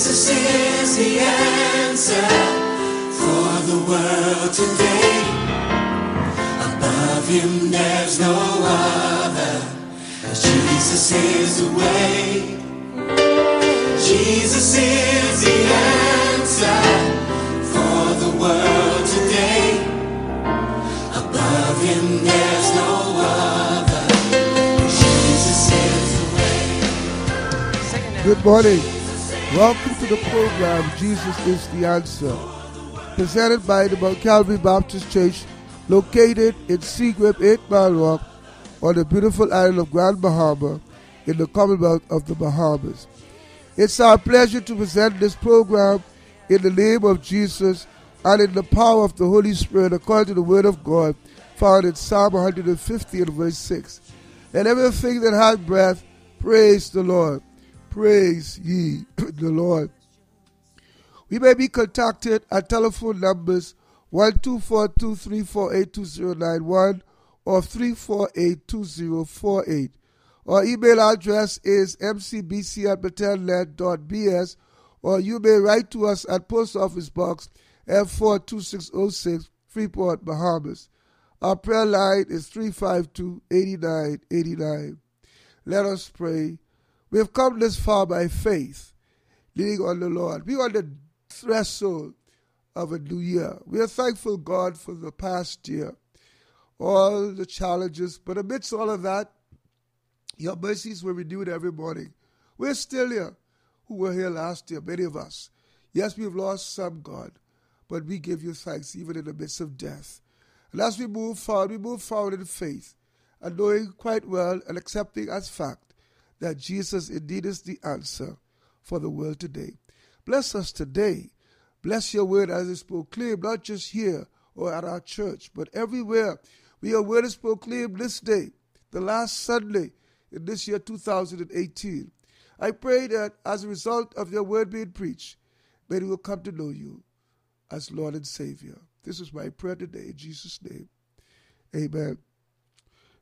Jesus is the answer for the world today. Above him there's no other. Jesus is the way. Jesus is the answer for the world today. Above him there's no other. Jesus is the way. Good morning. Welcome to the program, Jesus is the Answer, presented by the Mount Calvary Baptist Church, located in Seagrave, 8 Mile Rock, on the beautiful island of Grand Bahama, in the Commonwealth of the Bahamas. It's our pleasure to present this program in the name of Jesus and in the power of the Holy Spirit, according to the Word of God, found in Psalm 150 and verse 6. Let everything that hath breath praise the Lord. Praise ye the Lord. We may be contacted at telephone numbers 1-242-348-2091 or 348-2048. Our email address is mcbc@batelnet.bs, or you may write to us at Post Office Box F42606, Freeport, Bahamas. Our prayer line is 352-8989. Let us pray. We have come this far by faith, leaning on the Lord. We are on the threshold of a new year. We are thankful, God, for the past year, all the challenges. But amidst all of that, your mercies were renewed every morning. We're still here, who were here last year, many of us. Yes, we've lost some, God, but we give you thanks even in the midst of death. And as we move forward in faith, and knowing quite well and accepting as fact that Jesus indeed is the answer for the world today. Bless us today. Bless your word as it's proclaimed, not just here or at our church, but everywhere. Your word is proclaimed this day, the last Sunday in this year 2018. I pray that as a result of your word being preached, many will come to know you as Lord and Savior. This is my prayer today in Jesus' name. Amen. I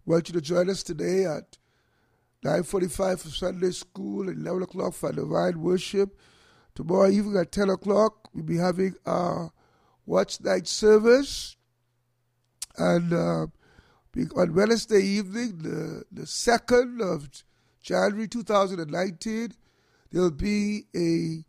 want you to join us today at 9:45 for Sunday school and 11 o'clock for divine worship. Tomorrow evening at 10 o'clock, we'll be having our watch night service. And on Wednesday evening, the 2nd of January 2019, there'll be a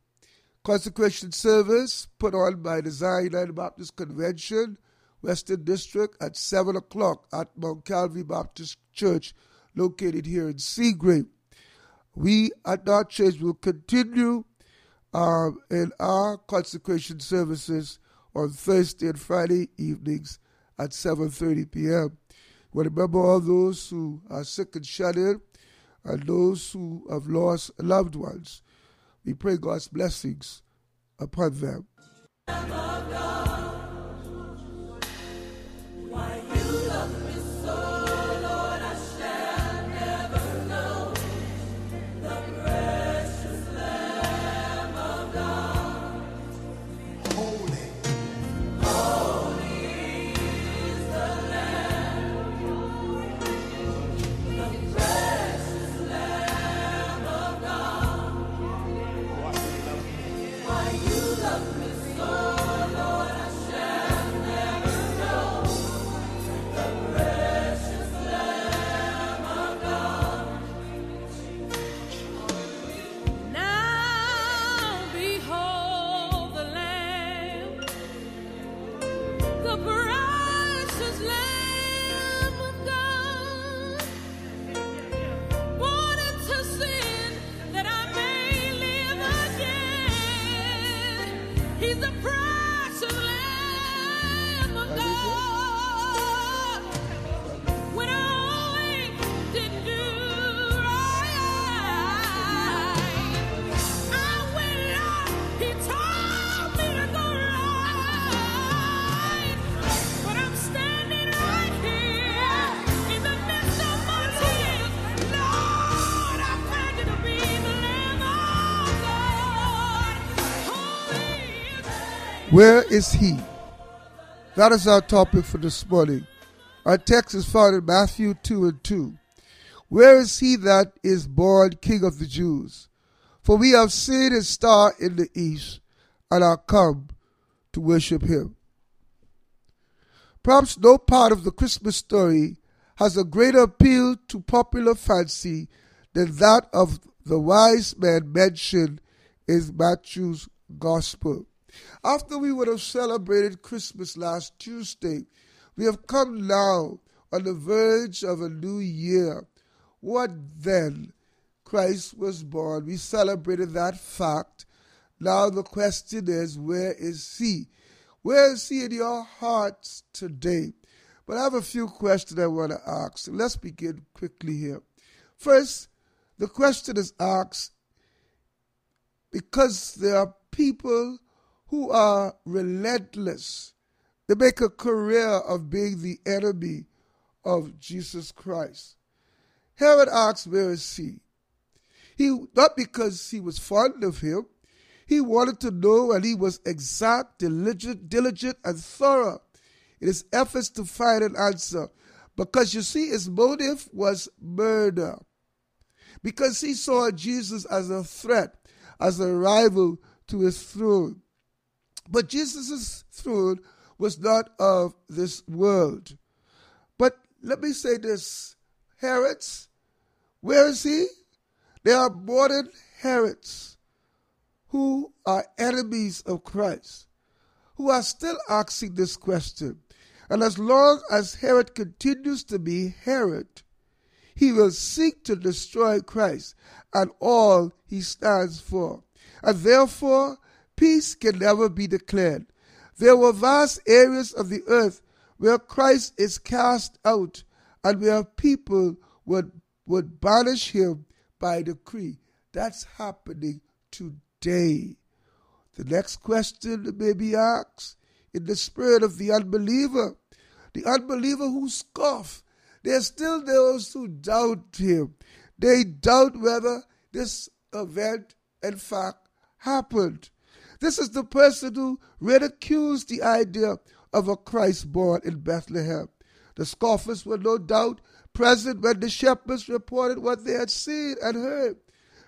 consecration service put on by the Zion United Baptist Convention, Western District, at 7 o'clock at Mount Calvary Baptist Church, located here in Seagrave. We at our church will continue in our consecration services on Thursday and Friday evenings at 7:30 p.m. We remember all those who are sick and shut in and those who have lost loved ones. We pray God's blessings upon them. Where is he? That is our topic for this morning. Our text is found in Matthew 2:2. Where is he that is born King of the Jews? For we have seen his star in the east and are come to worship him. Perhaps no part of the Christmas story has a greater appeal to popular fancy than that of the wise men mentioned in Matthew's Gospel. After we would have celebrated Christmas last Tuesday, we have come now on the verge of a new year. What then? Christ was born. We celebrated that fact. Now the question is, where is he? Where is he in your hearts today? But I have a few questions I want to ask. Let's begin quickly here. First, the question is asked because there are people who are relentless. They make a career of being the enemy of Jesus Christ. Herod asks, where is he? Not because he was fond of him. He wanted to know, and he was exact, diligent, and thorough in his efforts to find an answer. Because you see, his motive was murder. Because he saw Jesus as a threat, as a rival to his throne. But Jesus' throne was not of this world. But let me say this, Herods, where is he? There are modern Herods who are enemies of Christ, who are still asking this question. And as long as Herod continues to be Herod, he will seek to destroy Christ and all he stands for. And therefore, peace can never be declared. There were vast areas of the earth where Christ is cast out and where people would banish him by decree. That's happening today. The next question may be asked in the spirit of the unbeliever who scoffs. There are still those who doubt him. They doubt whether this event, in fact, happened. This is the person who ridicules the idea of a Christ born in Bethlehem. The scoffers were no doubt present when the shepherds reported what they had seen and heard.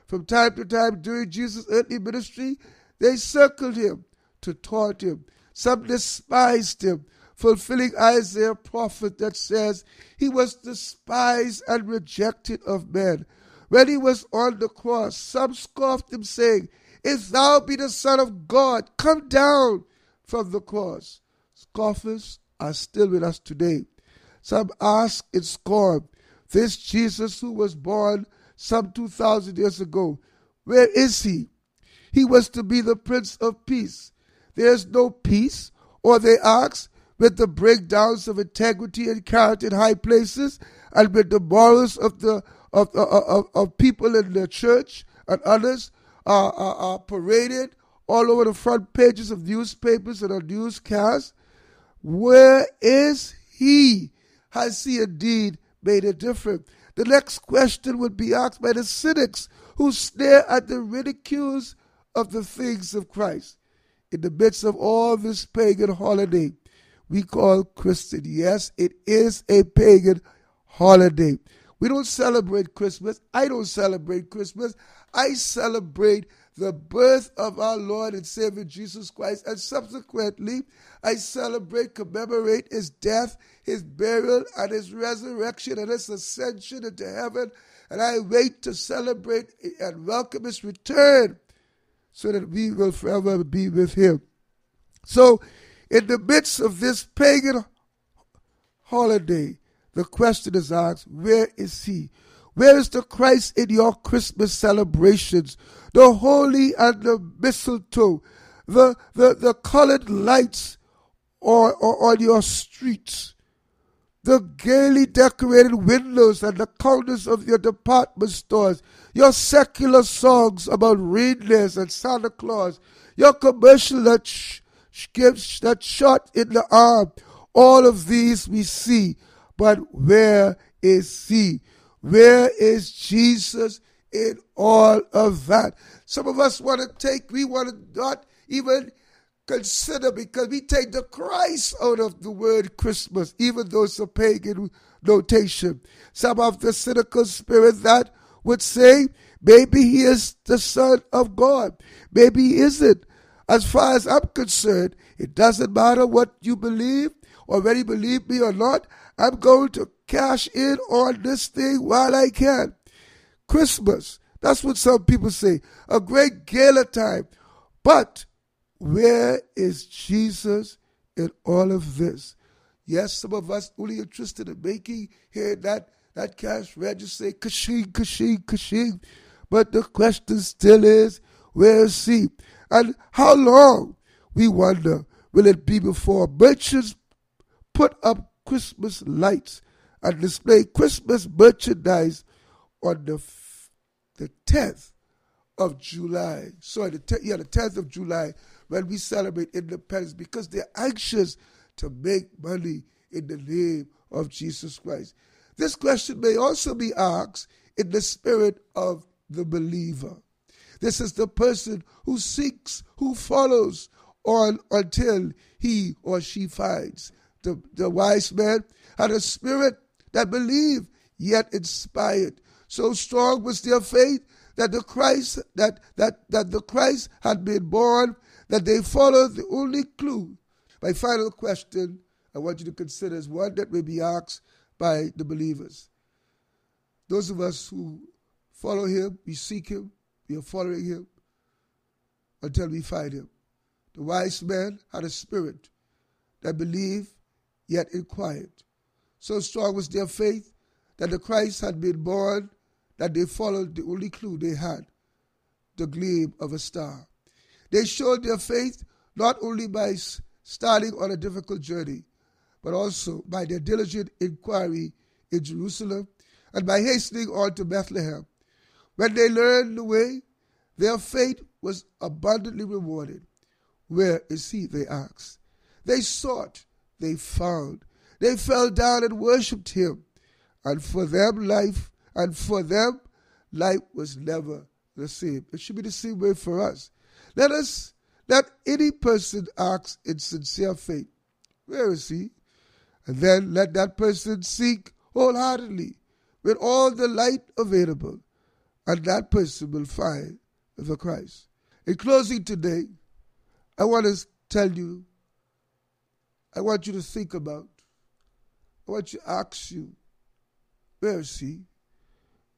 From time to time during Jesus' earthly ministry, they circled him to taunt him. Some despised him, fulfilling Isaiah's prophet that says he was despised and rejected of men. When he was on the cross, some scoffed him, saying, "If thou be the Son of God, come down from the cross." Scoffers are still with us today. Some ask in scorn, "This Jesus who was born some 2,000 years ago, where is he? He was to be the Prince of Peace." There's no peace, or they ask, with the breakdowns of integrity encountered in high places, and with the morals of people in the church and others are paraded all over the front pages of newspapers and newscasts. Where is he? Has he indeed made a difference? The next question would be asked by the cynics who sneer at the ridicules of the things of Christ. In the midst of all this pagan holiday we call Christian, yes, it is a pagan holiday. We don't celebrate Christmas. I don't celebrate Christmas. I celebrate the birth of our Lord and Savior Jesus Christ, and subsequently I celebrate, commemorate his death, his burial, and his resurrection, and his ascension into heaven, and I wait to celebrate and welcome his return so that we will forever be with him. So, in the midst of this pagan holiday, the question is asked, where is he? Where is the Christ in your Christmas celebrations? The holy and the mistletoe, the colored lights on your streets, the gaily decorated windows and the counters of your department stores, your secular songs about reindeers and Santa Claus, your commercial that shot in the arm. All of these we see, but where is he? Where is Jesus in all of that? Some of us we want to not even consider, because we take the Christ out of the word Christmas, even though it's a pagan notation. Some of the cynical spirit that would say, Maybe he is the Son of God. Maybe he isn't. As far as I'm concerned, it doesn't matter what you believe, or whether you believe me or not. I'm going to cash in on this thing while I can. Christmas, that's what some people say, a great gala time. But where is Jesus in all of this? Yes, some of us only interested in making, hearing that cash register say, ka-shing, ka-shing, ka-shing. But the question still is, where is he? And how long, we wonder, will it be before merchants put up Christmas lights and display Christmas merchandise on the 10th of July. Sorry, the 10th of July, when we celebrate independence, because they're anxious to make money in the name of Jesus Christ. This question may also be asked in the spirit of the believer. This is the person who seeks, who follows on until he or she finds. The wise man had a spirit that believed, yet inspired. So strong was their faith that the Christ had been born, that they followed the only clue. My final question I want you to consider is one that may be asked by the believers. Those of us who follow him, we seek him, we are following him until we find him. The wise man had a spirit that believed, yet inquired. So strong was their faith that the Christ had been born, that they followed the only clue they had, the gleam of a star. They showed their faith not only by starting on a difficult journey, but also by their diligent inquiry in Jerusalem and by hastening on to Bethlehem. When they learned the way, their faith was abundantly rewarded. Where is he, they asked. They sought, they found, they fell down and worshipped him. And for them, life was never the same. It should be the same way for us. Let any person ask in sincere faith, where is he? And then let that person seek wholeheartedly with all the light available, and that person will find the Christ. In closing today, I want you to think about, I want you to ask you, where is he?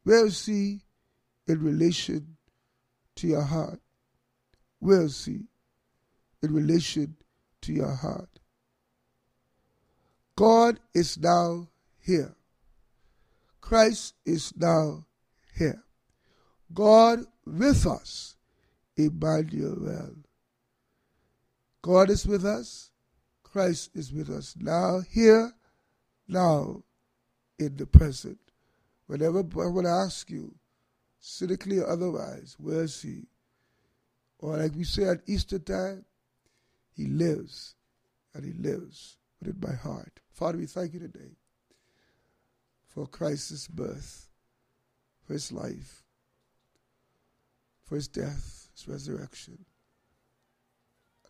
Where is he in relation to your heart? Where is he in relation to your heart? God is now here. Christ is now here. God with us, Emmanuel. God is with us. Christ is with us now, here, now, in the present. Whenever I would ask you, cynically or otherwise, where is he? Or like we say at Easter time, he lives, and he lives within my heart. Father, we thank you today for Christ's birth, for his life, for his death, his resurrection.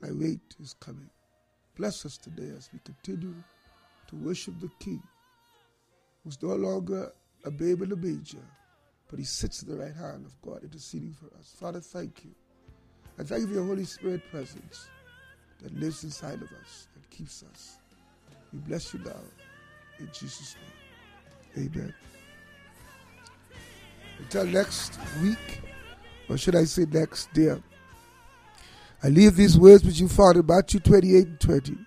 And I wait his coming. Bless us today as we continue to worship the King, who's no longer a babe in a manger, but he sits at the right hand of God, interceding for us. Father, thank you. And thank you for your Holy Spirit presence that lives inside of us and keeps us. We bless you now in Jesus' name. Amen. Until next week, or should I say next day, I leave these words which you found in Matthew 28 and 20.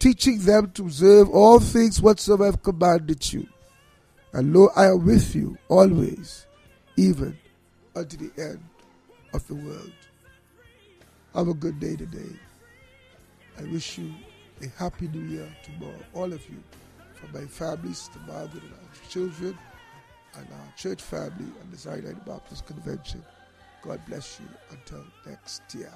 Teaching them to observe all things whatsoever I have commanded you. And lo, I am with you always, even unto the end of the world. Have a good day today. I wish you a happy new year tomorrow, all of you, from my families to Margaret and our children and our church family and the Zion United Baptist Convention. God bless you until next year.